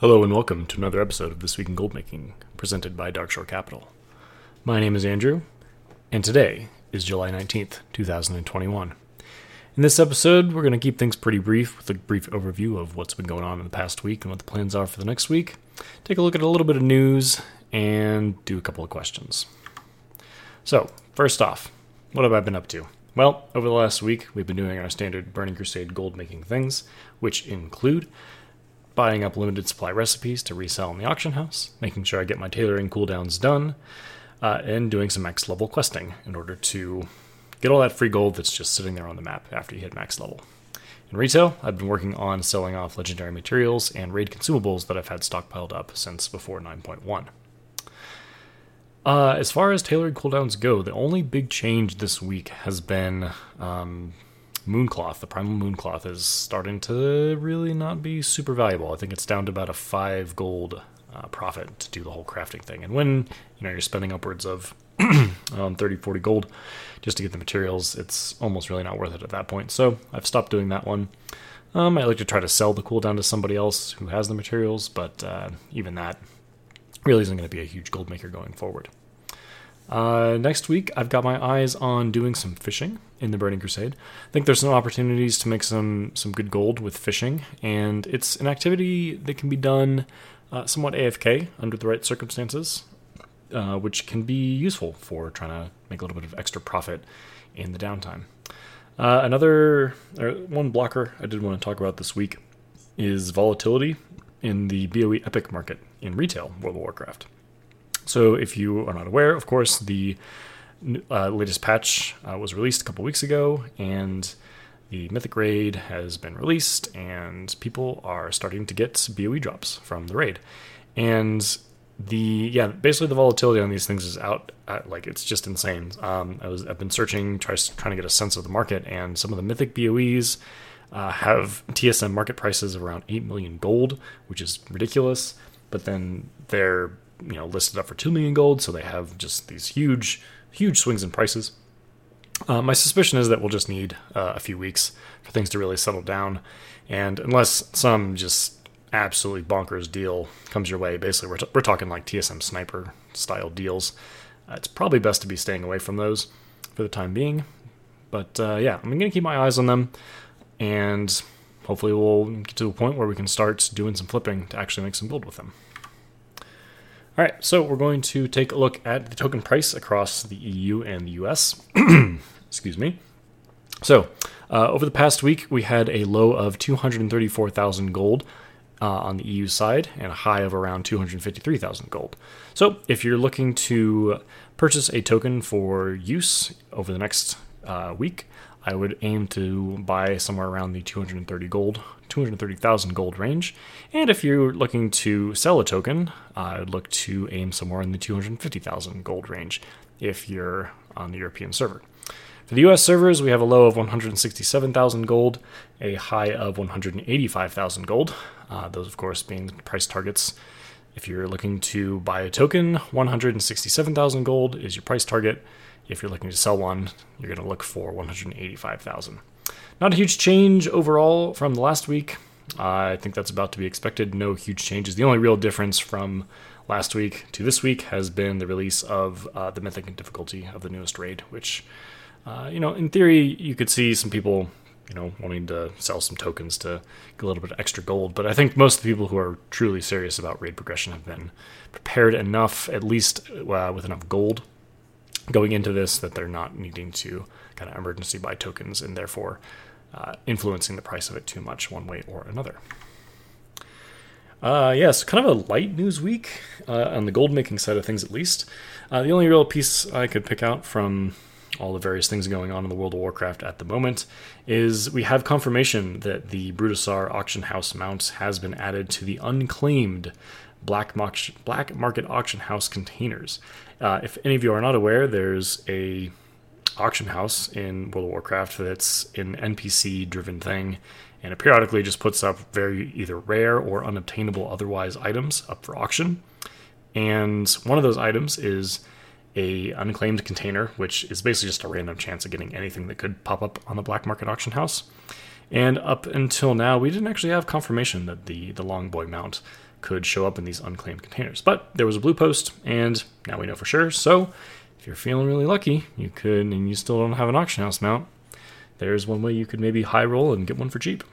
Hello and welcome to another episode of This Week in Goldmaking, presented by Darkshore Capital. My name is Andrew, and today is July 19th, 2021. In this episode, we're going to keep things pretty brief with a brief overview of what's been going on in the past week and what the plans are for the next week, take a look at a little bit of news, and do a couple of questions. So, first off, what have I been up to? Well, over the last week, we've been doing our standard Burning Crusade gold-making things, which include buying up limited supply recipes to resell in the auction house, making sure I get my tailoring cooldowns done, and doing some max level questing in order to get all that free gold that's just sitting there on the map after you hit max level. In retail, I've been working on selling off legendary materials and raid consumables that I've had stockpiled up since before 9.1. As far as tailoring cooldowns go, the only big change this week has been Mooncloth. The primal mooncloth is starting to really not be super valuable. I think it's down to about a 5 gold profit to do the whole crafting thing. And when you're spending upwards of 30-40 gold just to get the materials, it's almost really not worth it at that point. So I've stopped doing that one. I like to try to sell the cooldown to somebody else who has the materials, but even that really isn't going to be a huge gold maker going forward. Next week, I've got my eyes on doing some fishing in the Burning Crusade. I think there's some opportunities to make some good gold with fishing, and it's an activity that can be done somewhat AFK under the right circumstances, which can be useful for trying to make a little bit of extra profit in the downtime. One blocker I did want to talk about this week is volatility in the BOE Epic market in retail World of Warcraft. So if you are not aware, of course, the latest patch was released a couple weeks ago, and the Mythic raid has been released, and people are starting to get BOE drops from the raid. And basically the volatility on these things is out, it's just insane. I've been searching, trying to get a sense of the market, and some of the Mythic BOEs have TSM market prices of around 8 million gold, which is ridiculous, but then they're listed up for 2 million gold, so they have just these huge, huge swings in prices. My suspicion is that we'll just need a few weeks for things to really settle down, and unless some just absolutely bonkers deal comes your way, basically we're talking like TSM sniper style deals, it's probably best to be staying away from those for the time being. But I'm going to keep my eyes on them, and hopefully we'll get to a point where we can start doing some flipping to actually make some gold with them. All right, so we're going to take a look at the token price across the EU and the US. Excuse me. So over the past week, we had a low of 234,000 gold on the EU side and a high of around 253,000 gold. So if you're looking to purchase a token for use over the next week, I would aim to buy somewhere around the 230,000 gold range. And if you're looking to sell a token, I would look to aim somewhere in the 250,000 gold range if you're on the European server. For the US servers, we have a low of 167,000 gold, a high of 185,000 gold. Those, of course, being price targets. If you're looking to buy a token, 167,000 gold is your price target. If you're looking to sell one, you're going to look for 185,000. Not a huge change overall from the last week. I think that's about to be expected. No huge changes. The only real difference from last week to this week has been the release of the Mythic difficulty of the newest raid, which, in theory, you could see some people, wanting to sell some tokens to get a little bit of extra gold. But I think most of the people who are truly serious about raid progression have been prepared enough, at least with enough gold going into this, that they're not needing to kind of emergency buy tokens and therefore influencing the price of it too much one way or another. So kind of a light news week on the gold making side of things, at least. The only real piece I could pick out from all the various things going on in the World of Warcraft at the moment is we have confirmation that the Brutosaur auction house mount has been added to the unclaimed black market auction house containers. If any of you are not aware, there's a auction house in World of Warcraft that's an NPC-driven thing, and it periodically just puts up very either rare or unobtainable otherwise items up for auction. And one of those items is a unclaimed container, which is basically just a random chance of getting anything that could pop up on the black market auction house. And up until now, we didn't actually have confirmation that the Longboy mount could show up in these unclaimed containers. But there was a blue post, and now we know for sure. So if you're feeling really lucky, you could, and you still don't have an auction house mount, there's one way you could maybe high roll and get one for cheap.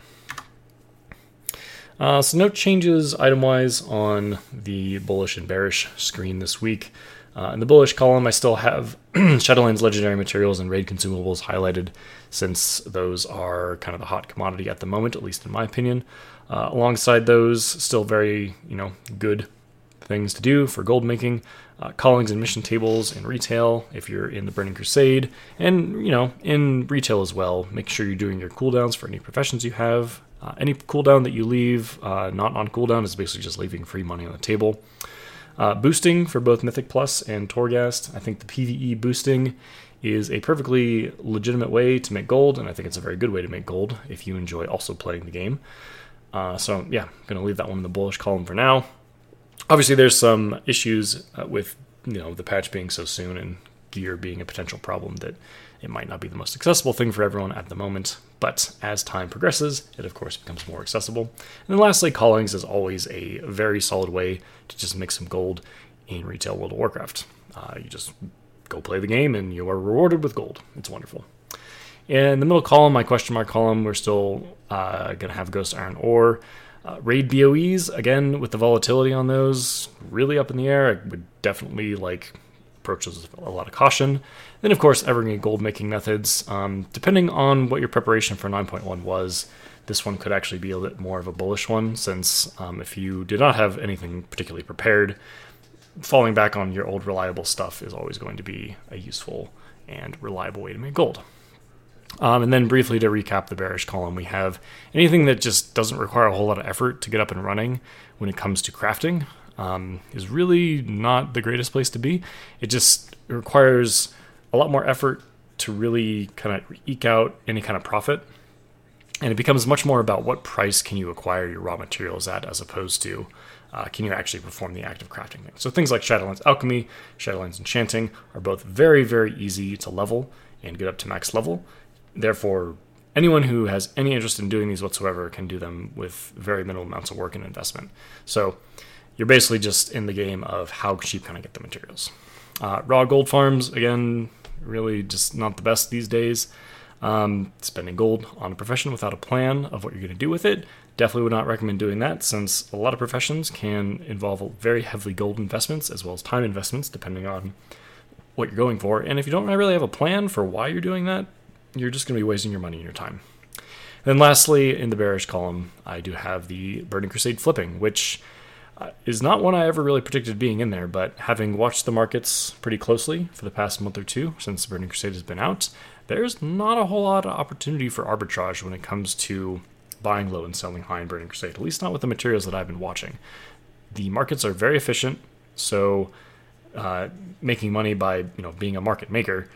So no changes item-wise on the bullish and bearish screen this week. In the bullish column, I still have Shadowlands legendary materials and raid consumables highlighted, since those are kind of the hot commodity at the moment, at least in my opinion. Alongside those, still very, good things to do for gold making, callings and mission tables and retail if you're in the Burning Crusade, and, in retail as well. Make sure you're doing your cooldowns for any professions you have. Any cooldown that you leave not on cooldown is basically just leaving free money on the table. Boosting for both Mythic Plus and Torghast. I think the PvE boosting is a perfectly legitimate way to make gold, and I think it's a very good way to make gold if you enjoy also playing the game. So, I'm going to leave that one in the bullish column for now. Obviously, there's some issues with the patch being so soon and gear being a potential problem that it might not be the most accessible thing for everyone at the moment, but as time progresses, it of course becomes more accessible. And then lastly, callings is always a very solid way to just make some gold in retail World of Warcraft. You just go play the game and you are rewarded with gold. It's wonderful. In the middle column, my question mark column, we're still going to have Ghost Iron Ore. Raid BOEs, again, with the volatility on those, really up in the air. I would definitely approaches with a lot of caution. Then, of course, evergreen gold making methods. Depending on what your preparation for 9.1 was, this one could actually be a bit more of a bullish one, since if you did not have anything particularly prepared, falling back on your old reliable stuff is always going to be a useful and reliable way to make gold. And then briefly to recap the bearish column, we have anything that just doesn't require a whole lot of effort to get up and running when it comes to crafting. Is really not the greatest place to be. It just requires a lot more effort to really kind of eke out any kind of profit. And it becomes much more about what price can you acquire your raw materials at, as opposed to can you actually perform the act of crafting things. So things like Shadowlands Alchemy, Shadowlands Enchanting are both very, very easy to level and get up to max level. Therefore, anyone who has any interest in doing these whatsoever can do them with very minimal amounts of work and investment. So you're basically just in the game of how cheap can I get the materials. Raw gold farms, again, really just not the best these days. Spending gold on a profession without a plan of what you're going to do with it, definitely would not recommend doing that, since a lot of professions can involve very heavily gold investments as well as time investments, depending on what you're going for. And if you don't really have a plan for why you're doing that, you're just going to be wasting your money and your time. And then lastly, in the bearish column, I do have the Burning Crusade flipping, which is not one I ever really predicted being in there, but having watched the markets pretty closely for the past month or two since Burning Crusade has been out, there's not a whole lot of opportunity for arbitrage when it comes to buying low and selling high in Burning Crusade, at least not with the materials that I've been watching. The markets are very efficient, so making money by being a market maker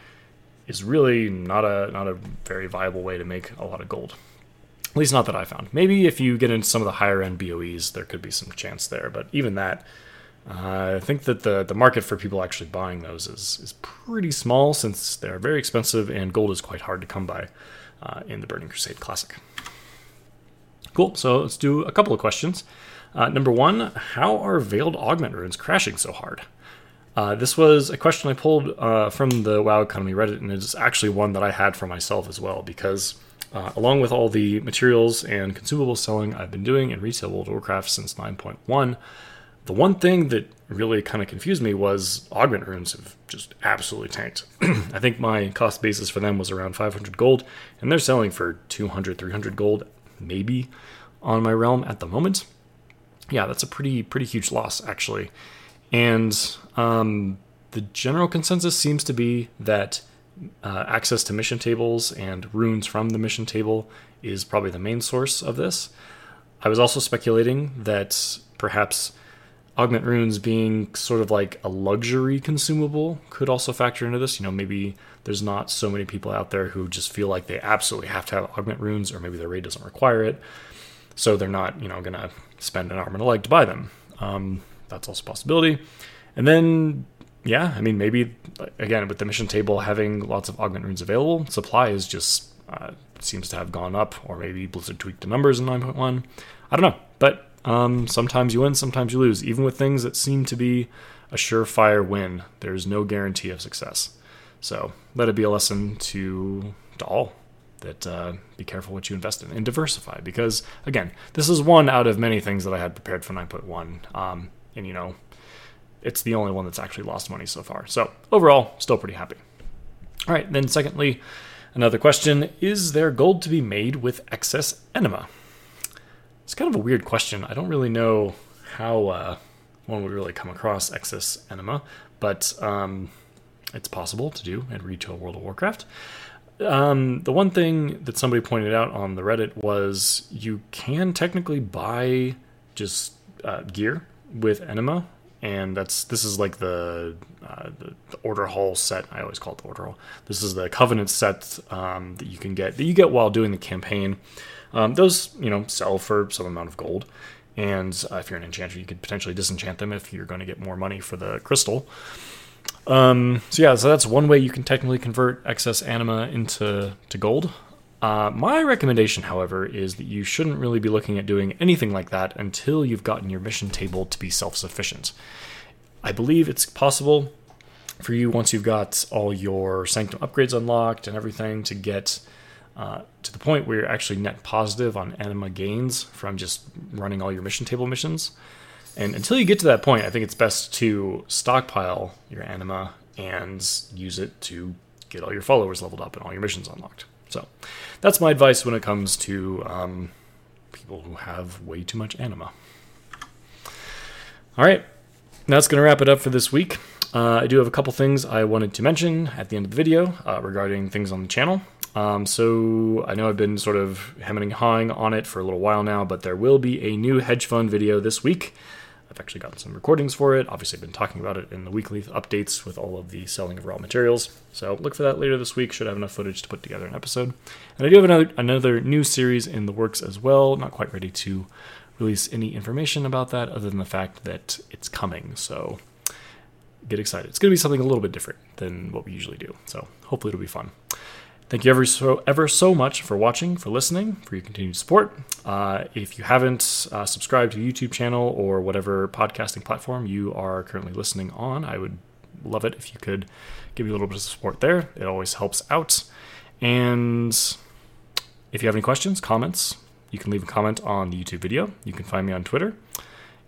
is really not a very viable way to make a lot of gold. At least not that I found. Maybe if you get into some of the higher end BOEs, there could be some chance there. But even that, I think that the market for people actually buying those is pretty small, since they're very expensive and gold is quite hard to come by in the Burning Crusade Classic. Cool, so let's do a couple of questions. Number one, how are Veiled Augment Runes crashing so hard? This was a question I pulled from the WoW Economy Reddit, and it's actually one that I had for myself as well, because along with all the materials and consumable selling I've been doing in retail World of Warcraft since 9.1, the one thing that really kind of confused me was augment runes have just absolutely tanked. I think my cost basis for them was around 500 gold, and they're selling for 200, 300 gold, maybe, on my realm at the moment. Yeah, that's a pretty huge loss, actually. And the general consensus seems to be that access to mission tables and runes from the mission table is probably the main source of this. I was also speculating that perhaps augment runes being sort of like a luxury consumable could also factor into this. Maybe there's not so many people out there who just feel like they absolutely have to have augment runes, or maybe their raid doesn't require it, so they're not, going to spend an arm and a leg to buy them. That's also a possibility. And then maybe, again, with the mission table having lots of augment runes available, supply is just seems to have gone up, or maybe Blizzard tweaked the numbers in 9.1. I don't know, but sometimes you win, sometimes you lose. Even with things that seem to be a surefire win, there's no guarantee of success. So let it be a lesson to all that be careful what you invest in and diversify, because again, this is one out of many things that I had prepared for 9.1, and it's the only one that's actually lost money so far. So overall, still pretty happy. All right, then secondly, another question, is there gold to be made with excess enema? It's kind of a weird question. I don't really know how one would really come across excess enema, but it's possible to do in retail World of Warcraft. The one thing that somebody pointed out on the Reddit was you can technically buy just gear with enema, and this is like the order hall set. I always call it the order hall. This is the covenant set that you can get while doing the campaign. Those sell for some amount of gold, and if you're an enchanter, you could potentially disenchant them if you're going to get more money for the crystal. So that's one way you can technically convert excess anima into gold. My recommendation, however, is that you shouldn't really be looking at doing anything like that until you've gotten your mission table to be self-sufficient. I believe it's possible for you, once you've got all your Sanctum upgrades unlocked and everything, to get to the point where you're actually net positive on anima gains from just running all your mission table missions. And until you get to that point, I think it's best to stockpile your anima and use it to get all your followers leveled up and all your missions unlocked. So that's my advice when it comes to people who have way too much anima. All right, that's going to wrap it up for this week. I do have a couple things I wanted to mention at the end of the video regarding things on the channel. So I know I've been sort of hemming and hawing on it for a little while now, but there will be a new hedge fund video this week. I've actually gotten some recordings for it. Obviously, I've been talking about it in the weekly updates with all of the selling of raw materials. So look for that later this week. Should have enough footage to put together an episode. And I do have another new series in the works as well. Not quite ready to release any information about that other than the fact that it's coming. So get excited. It's going to be something a little bit different than what we usually do. So hopefully it'll be fun. Thank you ever so much for watching, for listening, for your continued support. If you haven't subscribed to the YouTube channel or whatever podcasting platform you are currently listening on, I would love it if you could give me a little bit of support there. It always helps out. And if you have any questions, comments, you can leave a comment on the YouTube video. You can find me on Twitter.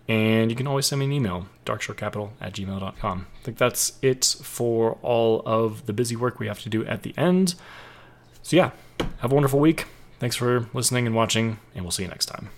And you can always send me an email, darkshorecapital@gmail.com. I think that's it for all of the busy work we have to do at the end. So yeah, have a wonderful week. Thanks for listening and watching, and we'll see you next time.